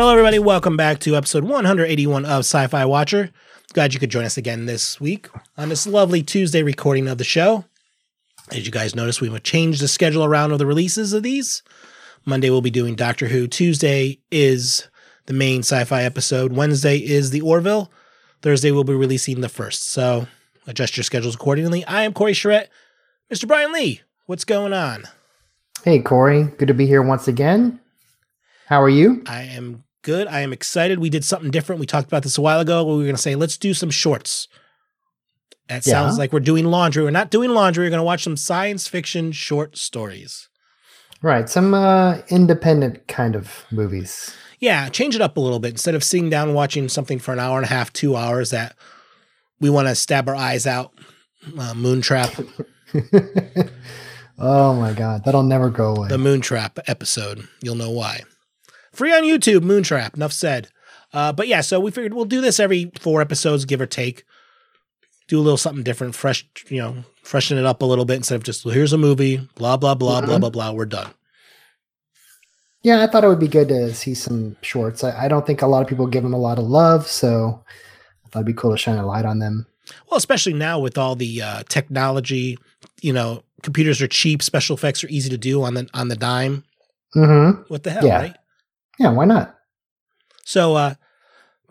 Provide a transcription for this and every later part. Hello, everybody. Welcome back to episode 181 of Sci-Fi Watcher. Glad you could join us again this week on this lovely Tuesday recording of the show. As you guys notice, we've changed the schedule around of the releases of these. Monday, we'll be doing Doctor Who. Tuesday is the main sci-fi episode. Wednesday is The Orville. Thursday, we'll be releasing the first. So adjust your schedules accordingly. I am Corey Charette. Mr. Brian Lee, what's going on? Hey, Corey. Good to be here once again. How are you? I am good. I am excited. We did something different. We talked about this a while ago. We were going to say, let's do some shorts. That sounds like we're doing laundry. We're not doing laundry. We're going to watch some science fiction short stories. Right. Some independent kind of movies. Yeah. Change it up a little bit. Instead of sitting down watching something for an hour and a half, 2 hours that we want to stab our eyes out. Moontrap. Oh, my God. That'll never go away. The Moontrap episode. You'll know why. Free on YouTube, Moontrap. Enough said. But yeah, so we figured we'll do this every 4 episodes, give or take. Do a little something different, fresh, you know, freshen it up a little bit instead of just, well, here's a movie, blah, blah, blah, blah, blah, blah. We're done. Yeah, I thought it would be good to see some shorts. I don't think a lot of people give them a lot of love, so I thought it'd be cool to shine a light on them. Well, especially now with all the technology, you know, computers are cheap, special effects are easy to do on the dime. Mm-hmm. What the hell, right? Yeah, why not? So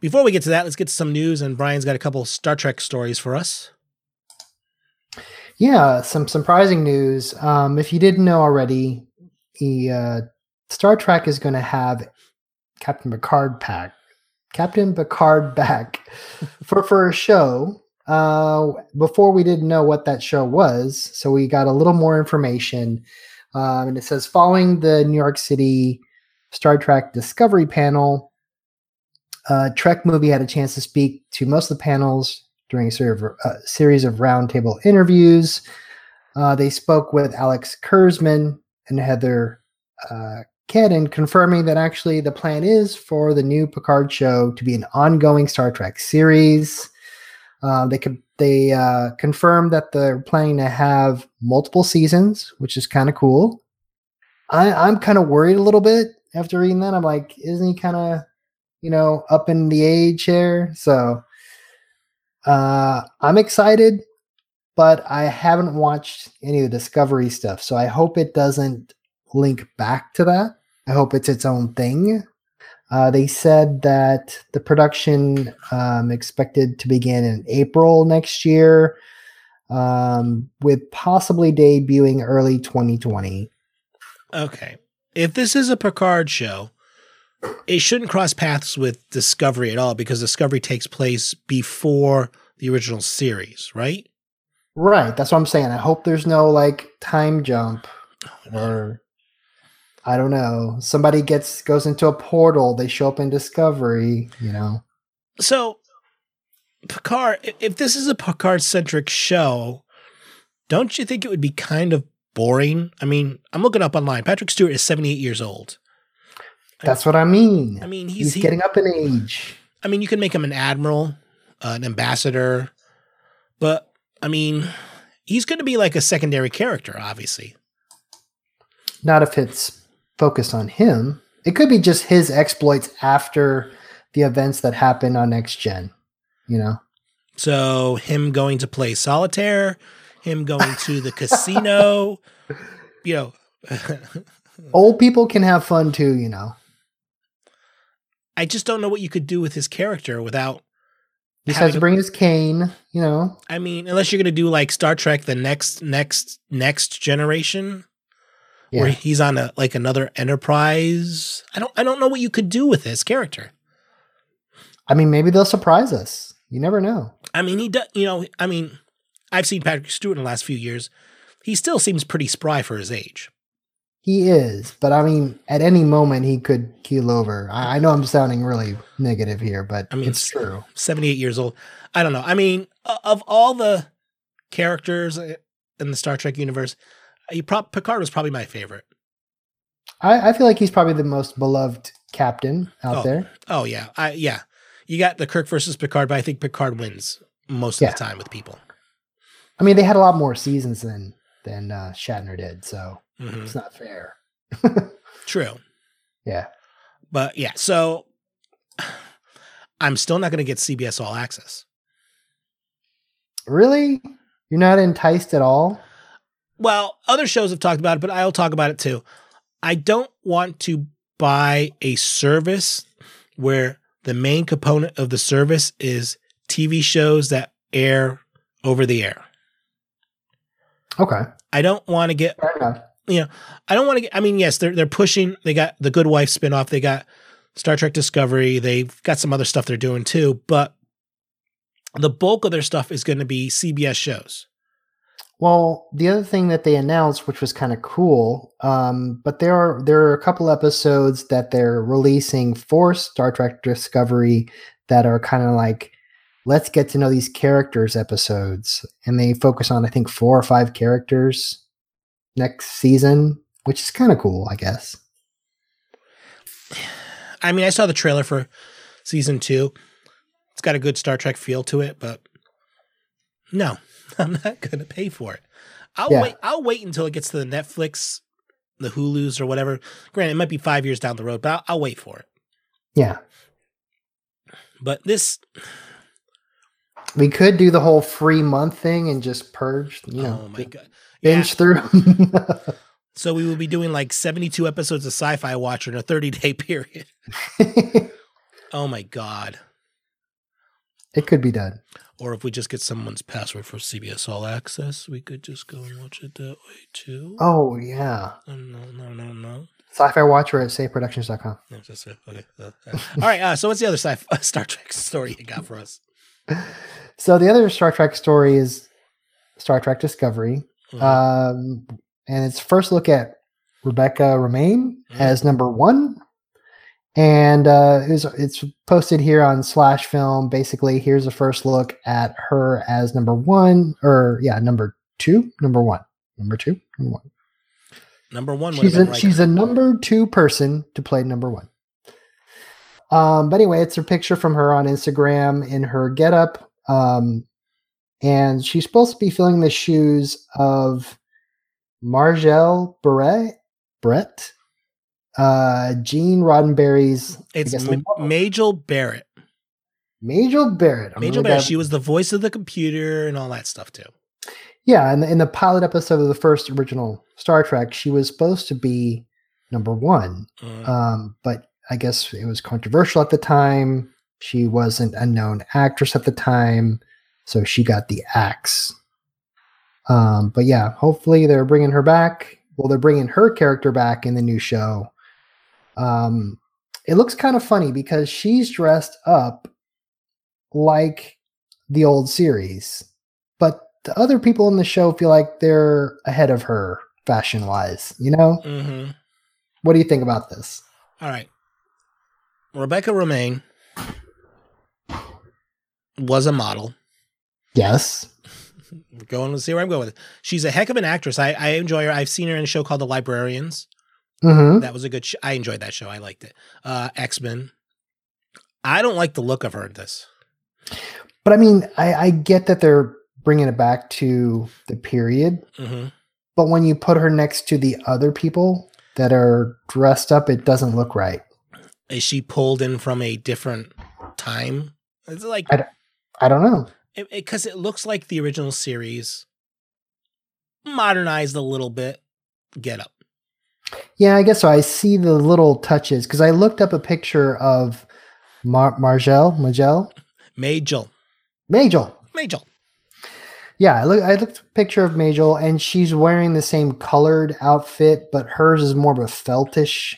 before we get to that, let's get to some news. And Brian's got a couple Star Trek stories for us. Yeah, some surprising news. If you didn't know already, the Star Trek is going to have Captain Picard back for a show. Before we didn't know what that show was, so we got a little more information. And it says, following the New York City Star Trek Discovery panel, Trek movie had a chance to speak to most of the panels during a series of roundtable interviews. They spoke with Alex Kurtzman and Heather Kadin, confirming that actually the plan is for the new Picard show to be an ongoing Star Trek series. They confirmed that they're planning to have multiple seasons, which is kind of cool. I'm kind of worried a little bit. After reading that, I'm like, isn't he kind of, you know, up in the age here? So I'm excited, but I haven't watched any of the Discovery stuff. So I hope it doesn't link back to that. I hope it's its own thing. They said that the production expected to begin in April next year, with possibly debuting early 2020. Okay. If this is a Picard show, it shouldn't cross paths with Discovery at all because Discovery takes place before the original series, right? Right. That's what I'm saying. I hope there's no like time jump or I don't know. Somebody goes into a portal. They show up in Discovery, you know? So Picard, if this is a Picard centric show, don't you think it would be kind of boring? I mean, I'm looking up online. Patrick Stewart is 78 years old. That's what I mean. I mean, he's getting up in age. I mean, you can make him an admiral, an ambassador, but I mean, he's going to be like a secondary character, obviously. Not if it's focused on him. It could be just his exploits after the events that happen on Next Gen, you know? So him going to play solitaire, him going to the casino, you know. Old people can have fun too, you know. I just don't know what you could do with his character without. He has to bring his cane, you know. I mean, unless you're going to do like Star Trek, the next generation, where he's on a like another Enterprise. I don't know what you could do with his character. I mean, maybe they'll surprise us. You never know. I mean, he does. You know, I mean. I've seen Patrick Stewart in the last few years. He still seems pretty spry for his age. He is, but I mean, at any moment he could keel over. I know I'm sounding really negative here, but I mean, it's true. 78 years old. I don't know. I mean, of all the characters in the Star Trek universe, Picard was probably my favorite. I feel like he's probably the most beloved captain out there. Oh yeah. Yeah. You got the Kirk versus Picard, but I think Picard wins most of the time with people. I mean, they had a lot more seasons than Shatner did, so it's not fair. True. Yeah. But yeah, so I'm still not going to get CBS All Access. Really? You're not enticed at all? Well, other shows have talked about it, but I'll talk about it too. I don't want to buy a service where the main component of the service is TV shows that air over the air. Okay. I don't want to get, you know, I don't want to get, I mean, yes, they're pushing, they got the Good Wife spinoff. They got Star Trek Discovery. They've got some other stuff they're doing too, but the bulk of their stuff is going to be CBS shows. Well, the other thing that they announced, which was kind of cool, but there are a couple episodes that they're releasing for Star Trek Discovery that are kind of like, let's get to know these characters episodes. And they focus on, I think, 4 or 5 characters next season, which is kind of cool, I guess. I mean, I saw the trailer for season 2. It's got a good Star Trek feel to it, but no. I'm not going to pay for it. I'll wait until it gets to the Netflix, the Hulus or whatever. Granted, it might be 5 years down the road, but I'll wait for it. Yeah. But this. We could do the whole free month thing and just purge, you know, binge through. So we will be doing like 72 episodes of Sci-Fi Watch in a 30-day period. Oh my God. It could be done. Or if we just get someone's password for CBS All Access, we could just go and watch it that way too. Oh, yeah. No. Sci-Fi Watcher at SafeProductions.com. Yeah, that's it. Okay. All right. So what's the other Star Trek story you got for us? So the other Star Trek story is Star Trek Discovery. Mm-hmm. And it's first look at Rebecca Romijn as number 1. And it's posted here on /film. Basically, here's a first look at her as number 1, or yeah, number 2, number 1, number 2, number 1. Number 1. She's a number 2 person to play number 1. But anyway, it's a picture from her on Instagram in her getup, and she's supposed to be filling the shoes of Majel Barrett. Gene Roddenberry's. It's Majel Barrett. Majel Barrett. Majel Barrett. She was the voice of the computer and all that stuff too. Yeah, and in the pilot episode of the first original Star Trek, she was supposed to be number 1, but I guess it was controversial at the time. She wasn't a known actress at the time, so she got the axe. But yeah, hopefully they're bringing her back. Well, they're bringing her character back in the new show. It looks kind of funny because she's dressed up like the old series, but the other people in the show feel like they're ahead of her fashion wise, you know? Mm-hmm. What do you think about this? All right. Rebecca Romijn was a model. Yes. We're going to see where I'm going with it. She's a heck of an actress. I enjoy her. I've seen her in a show called The Librarians. Mm-hmm. That was a good show. I enjoyed that show. I liked it. X-Men. I don't like the look of her in this. But I mean, I get that they're bringing it back to the period. Mm-hmm. But when you put her next to the other people that are dressed up, it doesn't look right. Is she pulled in from a different time? It's like I don't know. Because it looks like the original series modernized a little bit. Get up. Yeah, I guess so. I see the little touches because I looked up a picture of Majel. Yeah, I looked up a picture of Majel, and she's wearing the same colored outfit, but hers is more of a feltish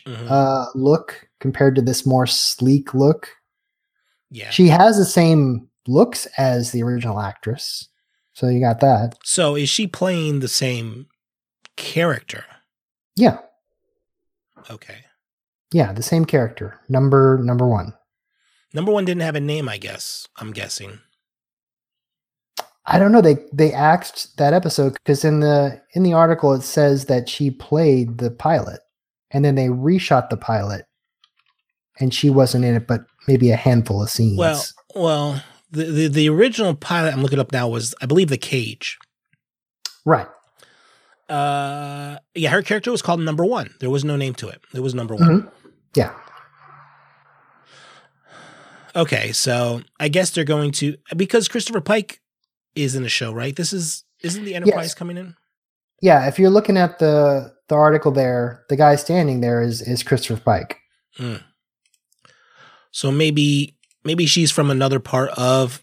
look compared to this more sleek look. Yeah, she has the same looks as the original actress. So you got that. So is she playing the same character? Yeah. Okay. Yeah, the same character. Number 1. Number 1 didn't have a name, I guess. I'm guessing. I don't know. They axed that episode because in the article it says that she played the pilot and then they reshot the pilot and she wasn't in it, but maybe a handful of scenes. Well, The original pilot I'm looking up now was, I believe, The Cage. Right. Yeah, her character was called Number 1. There was no name to it. It was Number 1. Mm-hmm. Yeah. Okay, so I guess they're going to, because Christopher Pike is in the show, right? This is, isn't the Enterprise coming in? Yeah, if you're looking at the article there, the guy standing there is Christopher Pike. Mm. So maybe she's from another part of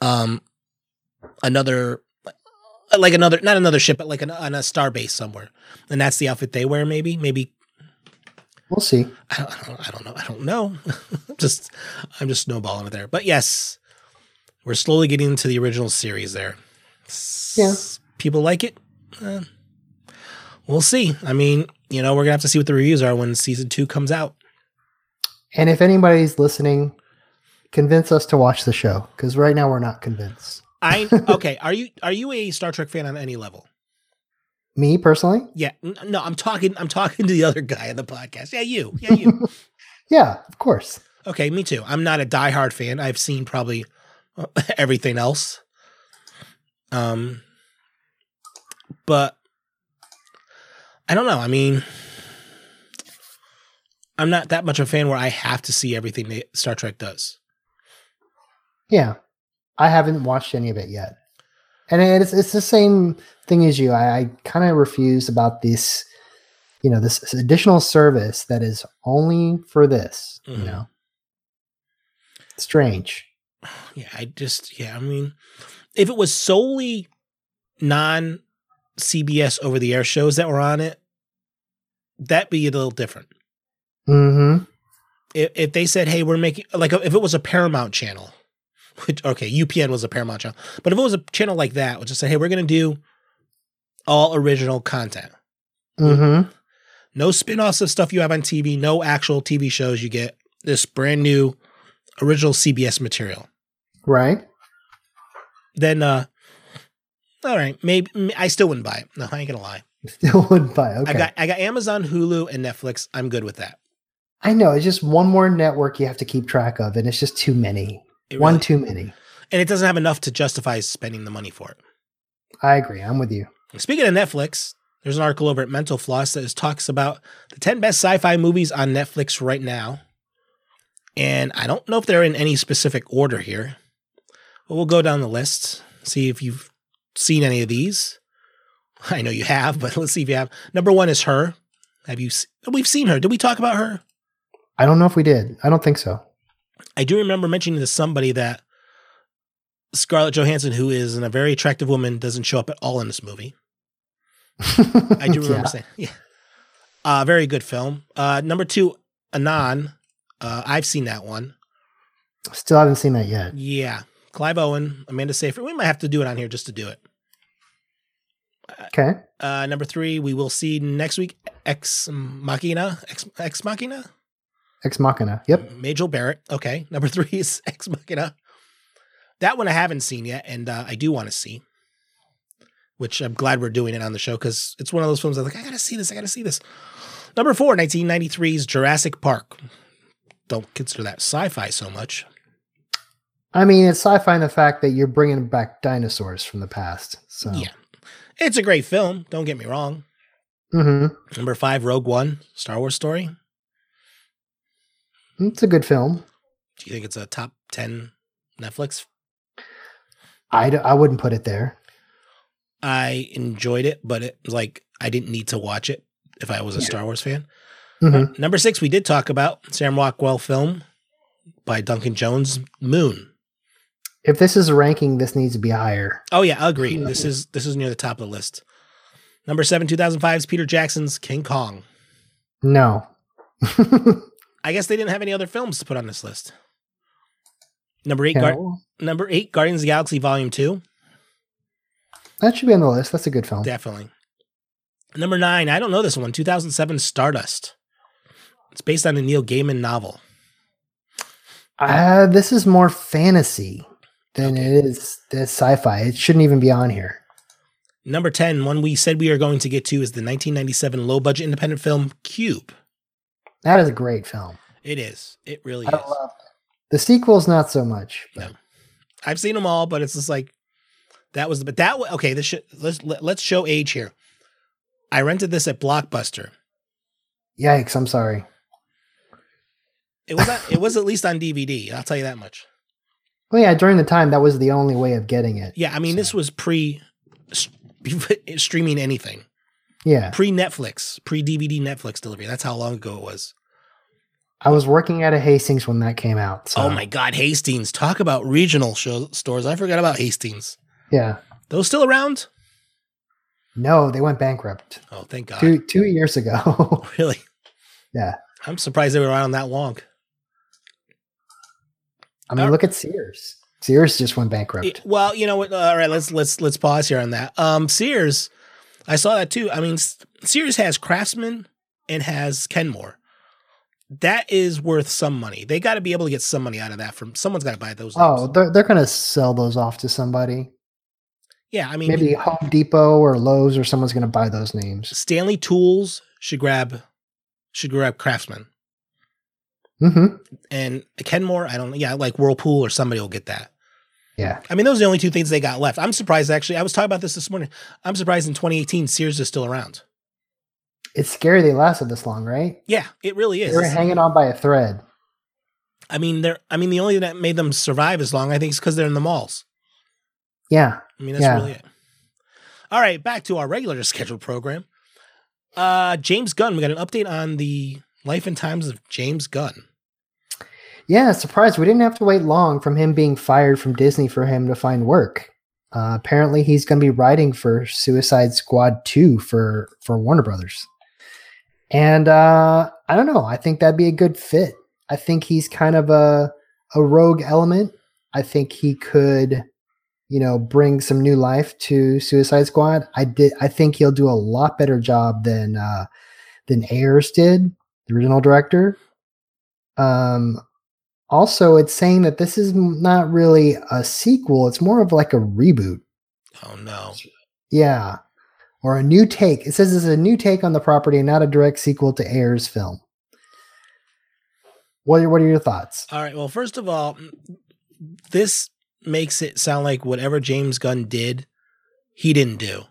another ship, but like on a star base somewhere, and that's the outfit they wear. Maybe we'll see. I don't know. I'm just snowballing it there. But yes, we're slowly getting into the original series there. Yeah, people like it. We'll see. I mean, you know, we're gonna have to see what the reviews are when season 2 comes out. And if anybody's listening, convince us to watch the show, because right now we're not convinced. Okay. Are you a Star Trek fan on any level? Me personally? Yeah. No, I'm talking to the other guy on the podcast. Yeah, you. Yeah, you. Yeah, of course. Okay, me too. I'm not a diehard fan. I've seen probably everything else. But I don't know. I mean, I'm not that much of a fan where I have to see everything that Star Trek does. Yeah. I haven't watched any of it yet. And it's the same thing as you. I kind of refuse about this, you know, this additional service that is only for this, you know. Strange. Yeah, I mean, if it was solely non-CBS over-the-air shows that were on it, that'd be a little different. Mm-hmm. If they said, hey, we're making, like, if it was a Paramount channel, which, okay, UPN was a Paramount channel, but if it was a channel like that, which just said, hey, we're going to do all original content. Mm-hmm. No spinoffs of stuff you have on TV, no actual TV shows. You get this brand new original CBS material. Right. Then, all right, maybe I still wouldn't buy it. No, I ain't going to lie. You still wouldn't buy it. Okay. I got Amazon, Hulu, and Netflix. I'm good with that. I know. It's just one more network you have to keep track of, and it's just too many. One too many. And it doesn't have enough to justify spending the money for it. I agree. I'm with you. Speaking of Netflix, there's an article over at Mental Floss that talks about the 10 best sci-fi movies on Netflix right now. And I don't know if they're in any specific order here, but we'll go down the list, see if you've seen any of these. I know you have, but let's see if you have. Number one is Her. We've seen Her. Did we talk about Her? I don't know if we did. I don't think so. I do remember mentioning to somebody that Scarlett Johansson, who is a very attractive woman, doesn't show up at all in this movie. I do remember saying, yeah. Very good film. Number two, Anon. I've seen that one. Still haven't seen that yet. Yeah. Clive Owen, Amanda Seyfried. We might have to do it on here just to do it. Okay. Number three, we will see next week, Ex Machina. Ex Machina? Ex Machina, yep. Majel Barrett. Okay. Number three is Ex Machina. That one I haven't seen yet, and I do want to see, which I'm glad we're doing it on the show because it's one of those films I'm like, I got to see this. Number four, 1993's Jurassic Park. Don't consider that sci-fi so much. I mean, it's sci-fi in the fact that you're bringing back dinosaurs from the past. So yeah. It's a great film. Don't get me wrong. Mm-hmm. Number five, Rogue One, Star Wars story. It's a good film. Do you think it's a top 10 Netflix? I wouldn't put it there. I enjoyed it, but it like I didn't need to watch it if I was a Star Wars fan. Mm-hmm. Number six, we did talk about Sam Rockwell film by Duncan Jones, Moon. If this is a ranking, this needs to be higher. Oh yeah, agreed. This is near the top of the list. Number seven, 2005's Peter Jackson's King Kong. No. I guess they didn't have any other films to put on this list. Number eight, number eight, Guardians of the Galaxy Volume 2. That should be on the list. That's a good film. Definitely. Number nine, I don't know this one, 2007 Stardust. It's based on a Neil Gaiman novel. This is more fantasy than it is sci-fi. It shouldn't even be on here. Number 10, one we said we are going to get to is the 1997 low-budget independent film Cube. That is a great film. It is. It really is. I love it. The sequel's not so much. But. No, I've seen them all, but it's just like that was. But that okay. This let's show age here. I rented this at Blockbuster. Yikes! I'm sorry. It was at, it was at least on DVD. I'll tell you that much. Well, yeah, during the time, that was the only way of getting it. Yeah, I mean, this was pre-streaming anything. Yeah. Pre-Netflix, pre-DVD Netflix delivery. That's how long ago it was. I was working at a Hastings when that came out. So. Oh, my God, Hastings. Talk about regional stores. I forgot about Hastings. Yeah. Those still around? No, they went bankrupt. Oh, thank God. Two years ago. Really? Yeah. I'm surprised they were around that long. I mean, look at Sears. Sears just went bankrupt. Well, you know what? All right, let's pause here on that. Sears, I saw that too. I mean, Sears has Craftsman and has Kenmore. That is worth some money. They got to be able to get some money out of that. From someone's got to buy those. Oh, names. They're going to sell those off to somebody. Yeah, I mean, maybe Home Depot or Lowe's or someone's going to buy those names. Stanley Tools should grab Craftsman. Mm-hmm. And Kenmore, I don't know. Yeah, like Whirlpool or somebody will get that. Yeah. I mean, those are the only two things they got left. I'm surprised, actually. I was talking about this morning. I'm surprised in 2018, Sears is still around. It's scary they lasted this long, right? Yeah, it really is. They were hanging on by a thread. I mean, the only thing that made them survive as long, I think, is because they're in the malls. Yeah. I mean, that's really it. All right, back to our regular scheduled program. James Gunn, we got an update on the life and times of James Gunn. Yeah, surprised we didn't have to wait long from him being fired from Disney for him to find work. Apparently, he's going to be writing for Suicide Squad 2 for Warner Brothers. And I don't know. I think that'd be a good fit. I think he's kind of a rogue element. I think he could, you know, bring some new life to Suicide Squad. I think he'll do a lot better job than Ayers did, the original director. Also, it's saying that this is not really a sequel. It's more of like a reboot. Oh, no. Yeah. Or a new take. It says it's a new take on the property and not a direct sequel to Ayers' film. What are your thoughts? All right. Well, first of all, this makes it sound like whatever James Gunn did, he didn't do.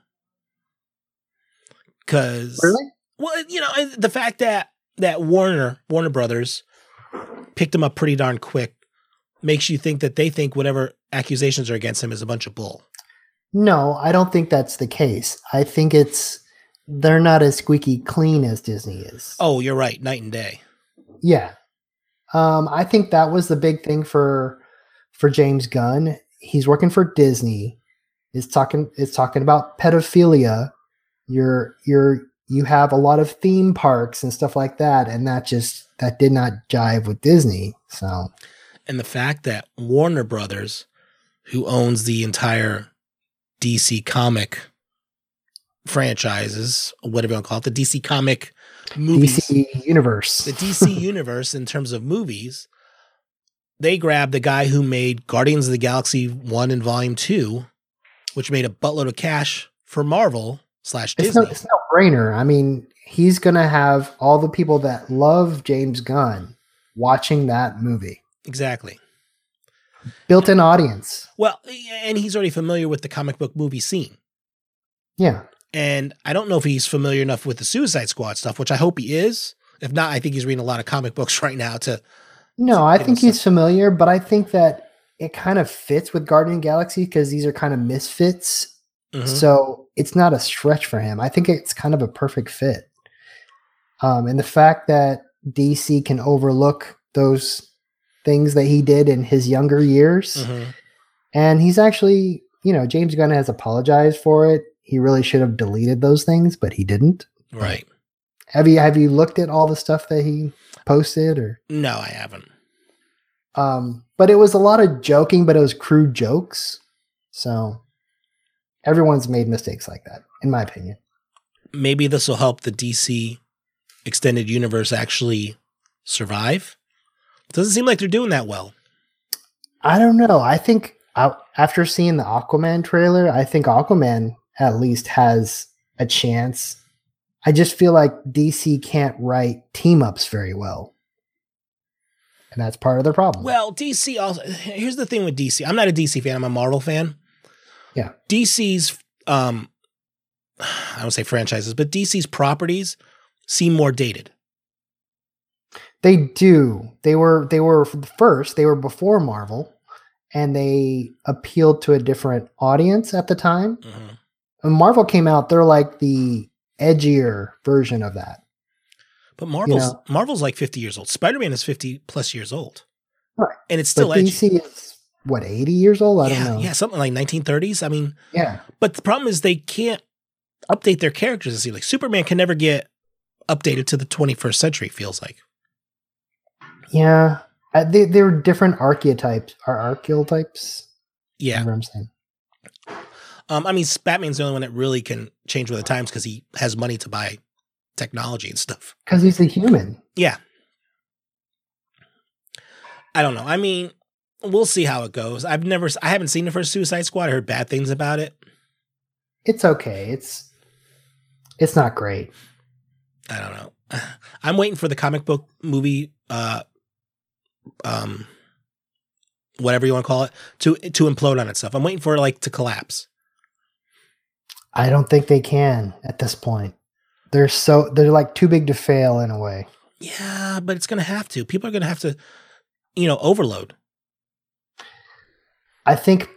Because, really? Well, you know, the fact that Warner Brothers picked him up pretty darn quick makes you think that they think whatever accusations are against him is a bunch of bull. No, I don't think that's the case. I think they're not as squeaky clean as Disney is. Oh, you're right. Night and day. Yeah. I think that was the big thing for James Gunn. He's working for Disney. It's talking about pedophilia. You have a lot of theme parks and stuff like that, and that did not jive with Disney. So, and the fact that Warner Brothers, who owns the entire DC comic franchises, whatever you want to call it, the DC comic movies, DC universe, the DC universe in terms of movies, they grabbed the guy who made Guardians of the Galaxy 1 and Volume 2, which made a buttload of cash for Marvel. It's no brainer. I mean, he's going to have all the people that love James Gunn watching that movie. Exactly. Built-in audience. Well, and he's already familiar with the comic book movie scene. Yeah. And I don't know if he's familiar enough with the Suicide Squad stuff, which I hope he is. If not, I think he's reading a lot of comic books right now to... No, I think he's familiar, but I think that it kind of fits with Guardian Galaxy because these are kind of misfits. Mm-hmm. So it's not a stretch for him. I think it's kind of a perfect fit. And the fact that DC can overlook those things that he did in his younger years. Mm-hmm. And he's actually, you know, James Gunn has apologized for it. He really should have deleted those things, but he didn't. Right. Have you looked at all the stuff that he posted or? No, I haven't. But it was a lot of joking, but it was crude jokes. So everyone's made mistakes like that, in my opinion. Maybe this will help the DC extended universe actually survive. It doesn't seem like they're doing that well. I don't know. I think after seeing the Aquaman trailer, I think Aquaman at least has a chance. I just feel like DC can't write team-ups very well. And that's part of their problem. Well, DC also... Here's the thing with DC. I'm not a DC fan. I'm a Marvel fan. Yeah. DC's, I don't say franchises, but DC's properties seem more dated. They do. They were first. They were before Marvel, and they appealed to a different audience at the time. Mm-hmm. When Marvel came out, they're like the edgier version of that. But Marvel's like 50 years old. Spider-Man is 50 plus years old. Right. And it's still DC edgy. Is what, 80 years old? I don't know. Yeah, something like 1930s. I mean, yeah. But the problem is they can't update their characters and see, like, Superman can never get updated to the 21st century, feels like. Yeah. They're different archetypes. Yeah. That's what I'm saying. I mean, Batman's the only one that really can change with the times because he has money to buy technology and stuff. Because he's a human. Yeah. I don't know. I mean, we'll see how it goes. I haven't seen the first Suicide Squad. I heard bad things about it. It's okay. It's not great. I don't know. I'm waiting for the comic book movie, whatever you want to call it, to implode on itself. I'm waiting for it, like, to collapse. I don't think they can at this point. They're like too big to fail in a way. Yeah, but it's going to have to. People are going to have to, overload. I think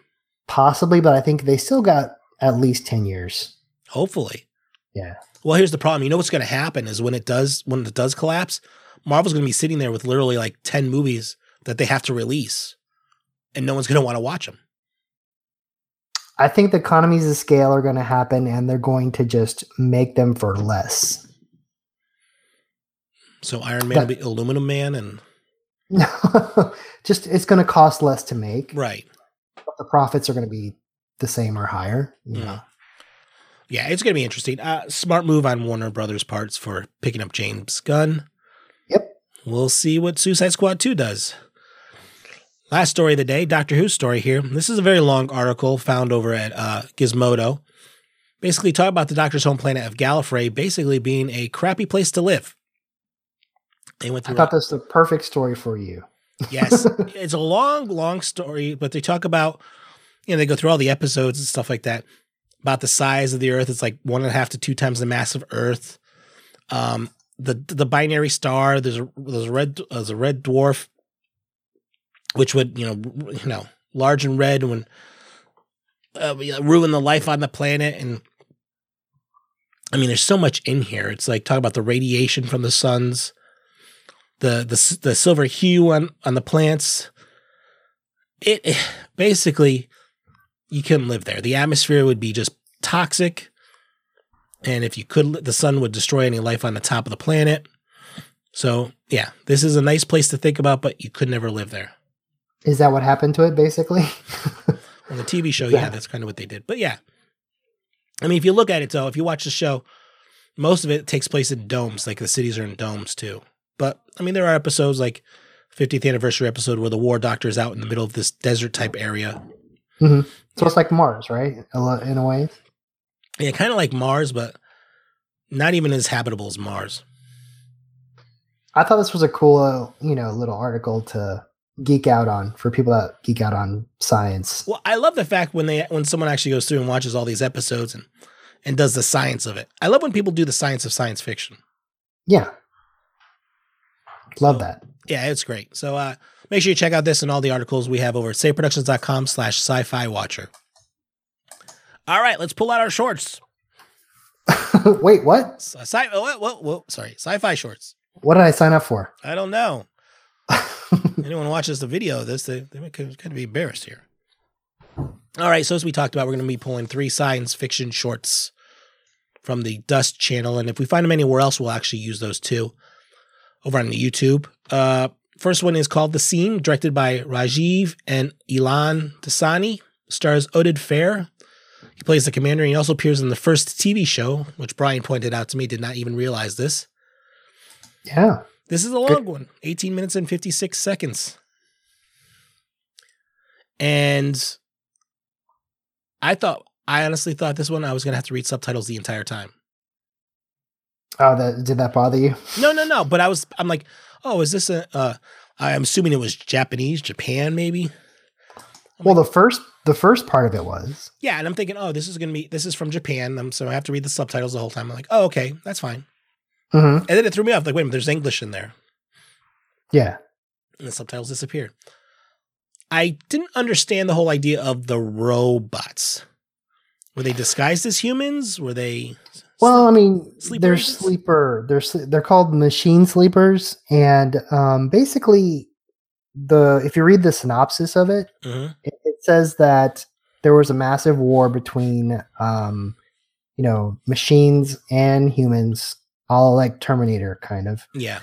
possibly, but I think they still got at least 10 years. Hopefully. Yeah. Well, here's the problem. You know what's going to happen is when it does collapse, Marvel's going to be sitting there with literally like 10 movies that they have to release, and no one's going to want to watch them. I think the economies of scale are going to happen, and they're going to just make them for less. So Iron Man will be Aluminum Man, and just it's going to cost less to make, right? But the profits are going to be the same or higher. Yeah. Yeah, it's going to be interesting. Smart move on Warner Brothers' parts for picking up James Gunn. Yep. We'll see what Suicide Squad 2 does. Last story of the day, Doctor Who story here. This is a very long article found over at Gizmodo. Basically talking about the Doctor's home planet of Gallifrey basically being a crappy place to live. I thought that's the perfect story for you. Yes. It's a long, long story, but they talk about, they go through all the episodes and stuff like that, about the size of the Earth. It's like 1.5 to 2 times the mass of Earth. The binary star, there's a red dwarf, which would, large and red would ruin the life on the planet. And I mean, there's so much in here. It's like talking about the radiation from the suns, the silver hue on the plants. It basically, you couldn't live there. The atmosphere would be just toxic. And if you could, the sun would destroy any life on the top of the planet. So yeah, this is a nice place to think about, but you could never live there. Is that what happened to it, basically? On the TV show, yeah, that's kind of what they did. But yeah, I mean, if you look at it, though, if you watch the show, most of it takes place in domes. Like, the cities are in domes, too. But, I mean, there are episodes, like 50th anniversary episode, where the war doctor is out in the middle of this desert-type area. Mm-hmm. So it's like Mars, right? In a way? Yeah, kind of like Mars, but not even as habitable as Mars. I thought this was a cool, little article to geek out on for people that geek out on science. Well, I love the fact when someone actually goes through and watches all these episodes and does the science of it. I love when people do the science of science fiction. Yeah. Love that. Yeah, it's great. So make sure you check out this and all the articles we have over at safeproductions.com/sci-fi watcher. All right, let's pull out our shorts. Wait, what? Sorry, sci-fi shorts. What did I sign up for? I don't know. Anyone watches the video of this, they could be embarrassed here. All right, so as we talked about, we're going to be pulling 3 science fiction shorts from the Dust channel, and if we find them anywhere else, we'll actually use those too over on the YouTube. First one is called The Seam, directed by Rajiv and Ilan Dasani, stars Oded Fair. He plays the commander, and he also appears in the first TV show, which Brian pointed out to me, did not even realize this. Yeah. This is a long one, 18 minutes and 56 seconds. And I honestly thought this one I was going to have to read subtitles the entire time. Oh, did that bother you? No. But I'm like, oh, is this I'm assuming it was Japan maybe. The first part of it was. Yeah. And I'm thinking, oh, this is from Japan. So I have to read the subtitles the whole time. I'm like, oh, okay, that's fine. Mm-hmm. And then it threw me off. Like, wait a minute, there's English in there. Yeah. And the subtitles disappear. I didn't understand the whole idea of the robots. Were they disguised as humans? Were they? Well, I mean, they're sleeper. They're called machine sleepers, and basically, if you read the synopsis of it, mm-hmm. it says that there was a massive war between, machines and humans, all like Terminator, kind of. Yeah.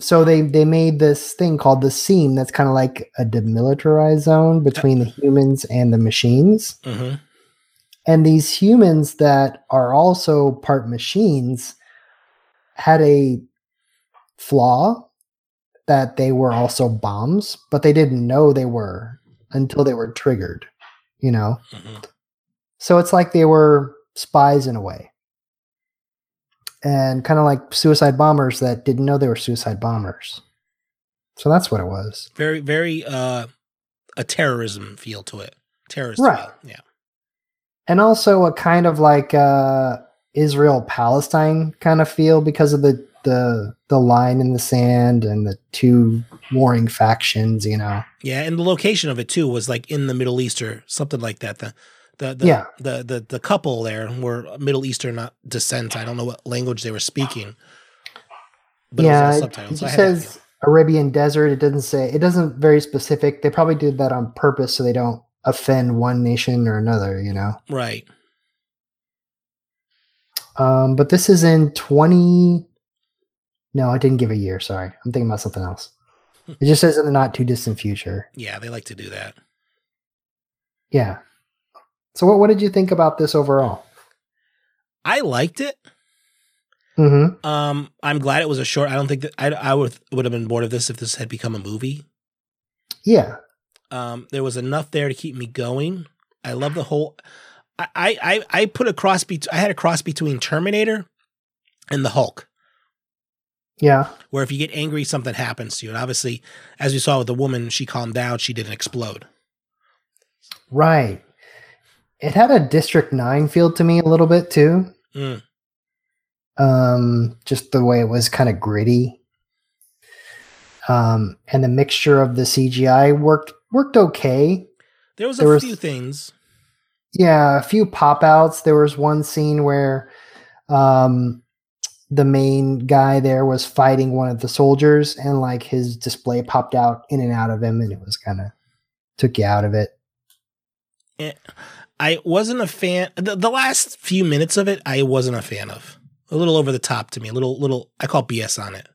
So they made this thing called The Seam that's kind of like a demilitarized zone between the humans and the machines. Mm-hmm. And these humans that are also part machines had a flaw that they were also bombs, but they didn't know they were until they were triggered, Mm-hmm. So it's like they were spies in a way. And kind of like suicide bombers that didn't know they were suicide bombers. So that's what it was. Very, very, a terrorism feel to it. Terrorist. Right. Feel. Yeah. And also a kind of like, Israel-Palestine kind of feel because of the line in the sand and the two warring factions, Yeah. And the location of it too was like in the Middle East or something like that. The couple there were Middle Eastern descent. I don't know what language they were speaking. But yeah, it was all subtitles. It says Arabian desert. It doesn't very specific. They probably did that on purpose so they don't offend one nation or another, Right. But this is in 20. No, I didn't give a year. Sorry. I'm thinking about something else. It just says in the not too distant future. Yeah. They like to do that. Yeah. So what did you think about this overall? I liked it. Mm-hmm. I'm glad it was a short. I don't think that I would have been bored of this if this had become a movie. Yeah. There was enough there to keep me going. I love the whole. I put a cross. I had a cross between Terminator and the Hulk. Yeah. Where if you get angry, something happens to you, and obviously, as we saw with the woman, she calmed down. She didn't explode. Right. It had a District 9 feel to me a little bit too. Mm. Just the way it was kind of gritty. And the mixture of the CGI worked okay. There was a few things. Yeah, a few pop-outs. There was one scene where the main guy there was fighting one of the soldiers and like his display popped out in and out of him and it was kind of took you out of it. I wasn't a fan. The last few minutes of it, I wasn't a fan of. A little over the top to me. A little. I call BS on it.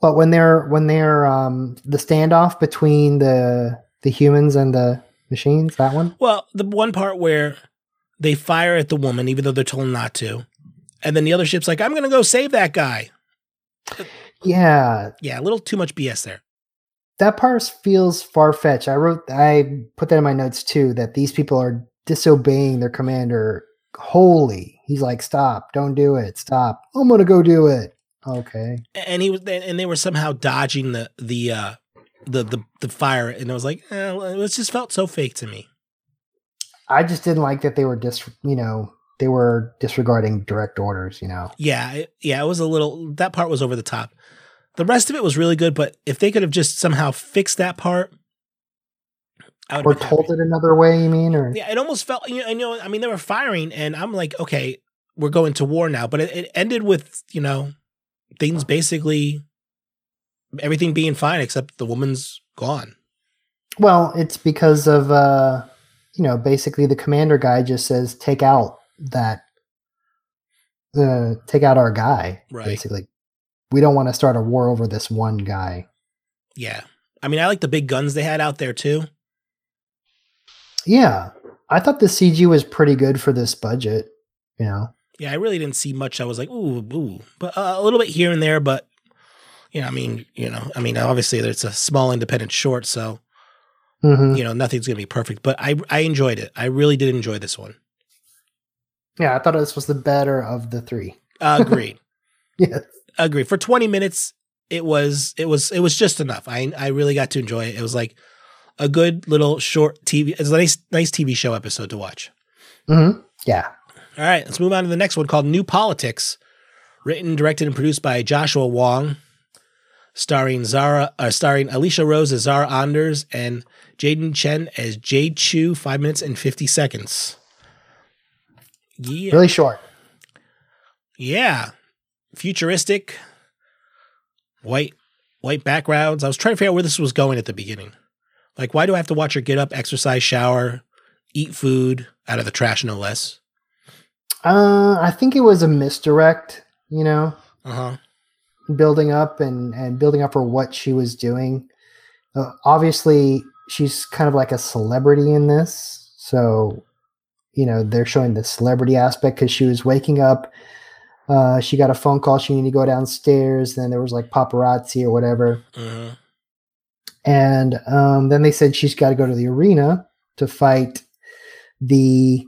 But when they're the standoff between the humans and the machines, that one. Well, the one part where they fire at the woman, even though they're told not to, and then the other ship's like, "I'm going to go save that guy." Yeah. Yeah. A little too much BS there. That part feels far fetched. I put that in my notes too. That these people are disobeying their commander wholly. He's like, stop, don't do it, stop, I'm gonna go do it. Okay. And they were somehow dodging the fire, and I was like, it just felt so fake to me. I just didn't like that they were disregarding direct orders, Yeah, it was a little, that part was over the top. The rest of it was really good, but if they could have just somehow fixed that part, or told it another way, you mean? Or yeah, it almost felt, I mean, they were firing, and I'm like, okay, we're going to war now. But it ended with, things basically, everything being fine except the woman's gone. Well, it's because of, basically the commander guy just says, take out our guy, right. Basically. We don't want to start a war over this one guy. Yeah. I mean, I like the big guns they had out there too. Yeah. I thought the CG was pretty good for this budget, Yeah, I really didn't see much. I was like, ooh, but a little bit here and there, but obviously it's a small independent short, so mm-hmm. Nothing's going to be perfect, but I enjoyed it. I really did enjoy this one. Yeah, I thought this was the better of the three. Agreed. Yes. Agree. For 20 minutes, it was just enough. I really got to enjoy it. It was like a good little short TV. It's a nice TV show episode to watch. Mm-hmm. Yeah. All right. Let's move on to the next one called New Politics, written, directed, and produced by Joshua Wong, starring Alicia Rose as Zara Anders and Jaden Chen as Jade Chu, 5 minutes and 50 seconds. Yeah. Really short. Yeah. Futuristic. White backgrounds. I was trying to figure out where this was going at the beginning. Like, why do I have to watch her get up, exercise, shower, eat food out of the trash, no less? I think it was a misdirect, you know, building up and building up for what she was doing. Obviously, she's kind of like a celebrity in this. So, you know, they're showing the celebrity aspect because she was waking up. She got a phone call. She needed to go downstairs. Then there was like paparazzi or whatever. And then they said she's got to go to the arena to fight the,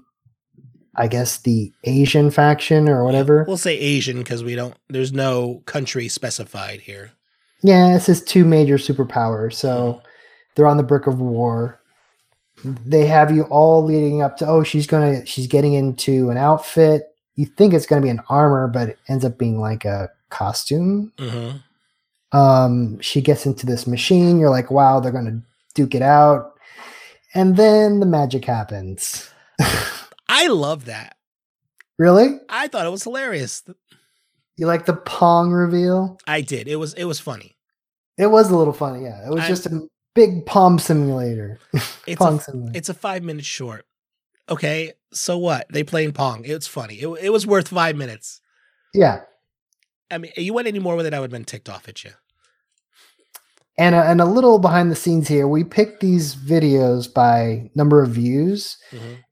I guess, the Asian faction or whatever. We'll say Asian because we don't, there's no country specified here. Yeah, it says two major superpowers. So they're on the brink of war. They have you all leading up to, oh, she's getting into an outfit. You think it's going to be an armor, but it ends up being like a costume. She gets into this machine. You're like, wow, they're going to duke it out. And then the magic happens. I love that. Really? I thought it was hilarious. You like the Pong reveal? I did. It was funny. It was a little funny. Yeah. It was just a big Pong simulator. It's a 5-minute short. Okay. So what? They playing Pong. It's funny. It was worth 5 minutes. Yeah. I mean, you went any more with it, I would have been ticked off at you. And a little behind the scenes here, we picked these videos by number of views.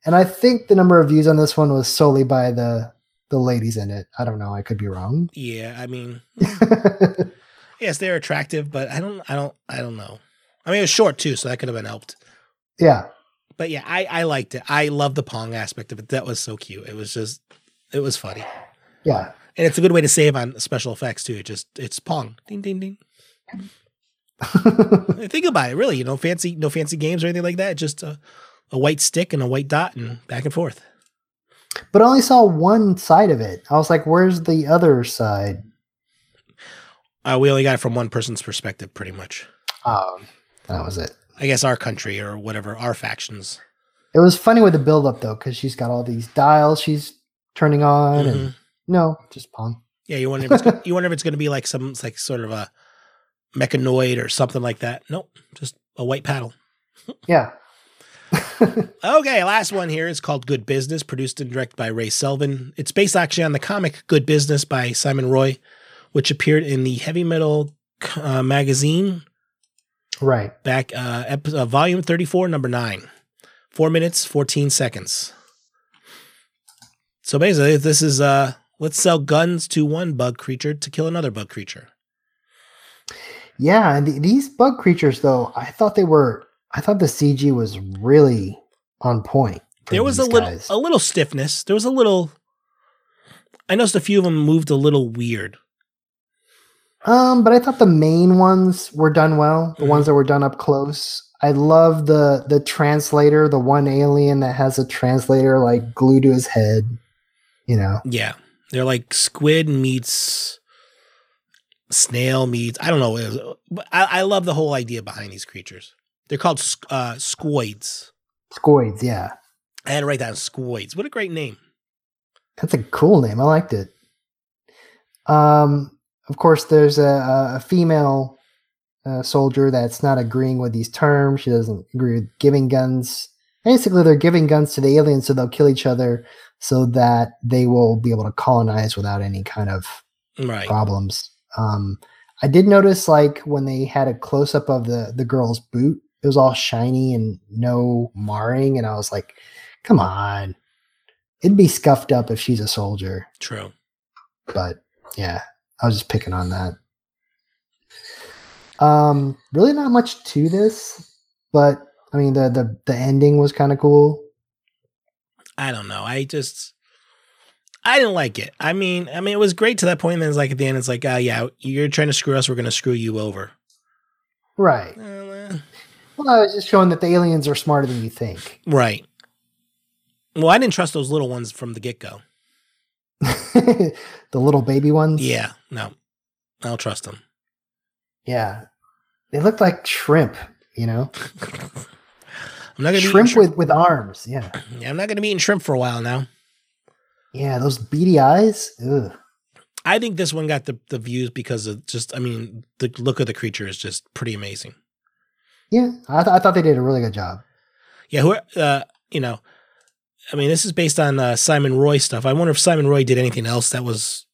And I think the number of views on this one was solely by the ladies in it. I don't know. I could be wrong. Yeah. I mean, yes, they're attractive, but I don't know. I mean, it was short too, so that could have been helped. Yeah. But yeah, I liked it. I love the Pong aspect of it. That was so cute. It was funny. Yeah. And it's a good way to save on special effects too. It's Pong. Ding, ding, ding. Think about it, really, you know, no fancy games or anything like that. Just a white stick and a white dot and back and forth. But I only saw one side of it. I was like, where's the other side? We only got it from one person's perspective, pretty much. That was it. I guess our country or whatever, our factions. It was funny with the build-up, though, because she's got all these dials she's turning on. And no, just Pong. Yeah, you wonder if it's going to be like some like sort of a mechanoid or something like that. Nope, just a white paddle. Yeah. Okay, last one here is called Good Business, produced and directed by Ray Selvin. It's based actually on the comic Good Business by Simon Roy, which appeared in the Heavy Metal magazine. Right. Back volume 34, number 9. 4 minutes, 14 seconds. So basically this is let's sell guns to one bug creature to kill another bug creature. Yeah, and these bug creatures, though, I thought the CG was really on point. There was a little stiffness. There was a little. I noticed a few of them moved a little weird. But I thought the main ones were done well. The ones that were done up close. I love the translator, the one alien that has a translator like glued to his head. You know. Yeah, they're like squid meets snail meets. I don't know. I love the whole idea behind these creatures. They're called squoids. Squoids, yeah. I had to write down squoids. What a great name. That's a cool name. I liked it. Of course, there's a female soldier that's not agreeing with these terms. She doesn't agree with giving guns. Basically, they're giving guns to the aliens so they'll kill each other so that they will be able to colonize without any kind of problems. I did notice like when they had a close up of the girl's boot, it was all shiny and no marring. And I was like, come on, it'd be scuffed up if she's a soldier. True. But yeah, I was just picking on that. Really not much to this, but I mean, the ending was kind of cool. I don't know. I didn't like it. I mean, it was great to that point. And then it's like at the end, it's like, yeah, you're trying to screw us. We're going to screw you over. Right. Well, I was just showing that the aliens are smarter than you think. Right. Well, I didn't trust those little ones from the get-go. The little baby ones? Yeah. No, I don't trust them. Yeah. They looked like shrimp, you know? I'm not gonna shrimp, with arms, yeah. Yeah, I'm not going to be eating shrimp for a while now. Yeah, those beady eyes. Ugh. I think this one got the views because of just, I mean, the look of the creature is just pretty amazing. Yeah, I thought they did a really good job. Yeah, you know, I mean, this is based on Simon Roy stuff. I wonder if Simon Roy did anything else that was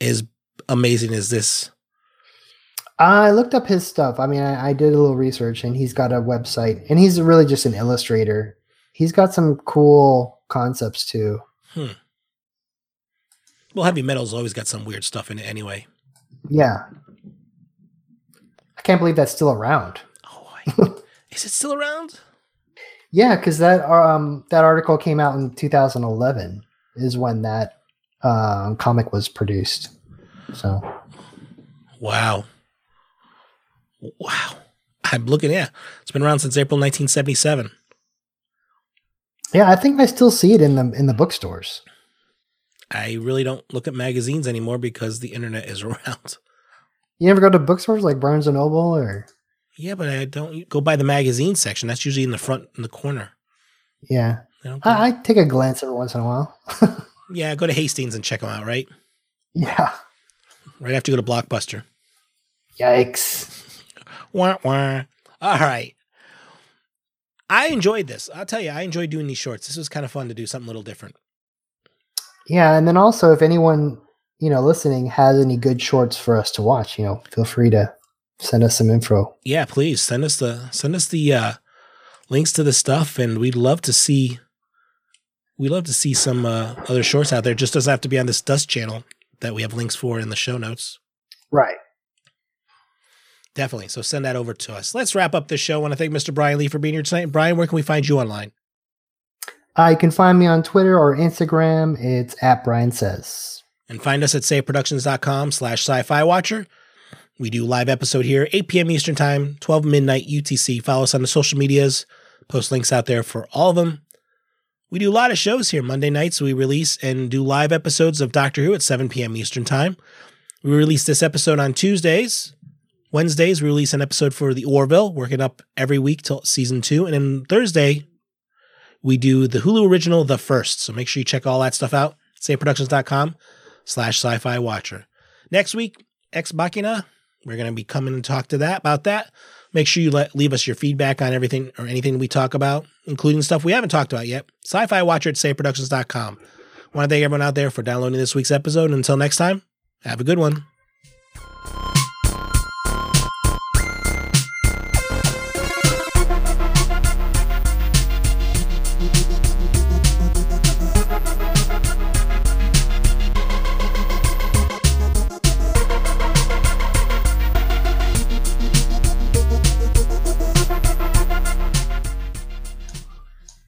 as amazing as this. I looked up his stuff. I mean, I did a little research, and he's got a website, and he's really just an illustrator. He's got some cool concepts too. Hmm. Well, heavy metal's always got some weird stuff in it anyway. Yeah. I can't believe that's still around. Oh, is it still around? Yeah, because that that article came out in 2011 is when that comic was produced. So, wow, I'm looking. Yeah, it's been around since April 1977. Yeah, I think I still see it in the bookstores. I really don't look at magazines anymore because the internet is around. You never go to bookstores like Barnes and Noble or. Yeah, but I don't go by the magazine section. That's usually in the front, in the corner. Yeah. I take a glance every once in a while. Yeah, go to Hastings and check them out, right? Yeah. Right after you go to Blockbuster. Yikes. Wah, wah. All right. I enjoyed this. I'll tell you, I enjoyed doing these shorts. This was kind of fun to do something a little different. Yeah, and then also, if anyone, you know, listening has any good shorts for us to watch, you know, feel free to send us some info. Yeah, please send us the links to the stuff, and we'd love to see some other shorts out there. It just doesn't have to be on this Dust channel that we have links for in the show notes. Right. Definitely. So send that over to us. Let's wrap up this show. I want to thank Mr. Brian Lee for being here tonight. Brian, where can we find you online? You can find me on Twitter or Instagram. It's @BrianSays. And find us at saveproductions.com/sci-fi watcher. We do live episode here, 8 p.m. Eastern time, 12 midnight UTC. Follow us on the social medias. Post links out there for all of them. We do a lot of shows here. Monday nights, we release and do live episodes of Doctor Who at 7 p.m. Eastern time. We release this episode on Tuesdays. Wednesdays, we release an episode for The Orville, working up every week till season 2. And then Thursday, we do the Hulu original, The First. So make sure you check all that stuff out. saveproductions.com/sci-fi watcher. Next week, Ex Machina. We're going to be coming and talk to that about that. Make sure you leave us your feedback on everything or anything we talk about, including stuff we haven't talked about yet. Sci-Fi Watcher at saveproductions.com. I want to thank everyone out there for downloading this week's episode. Until next time, have a good one.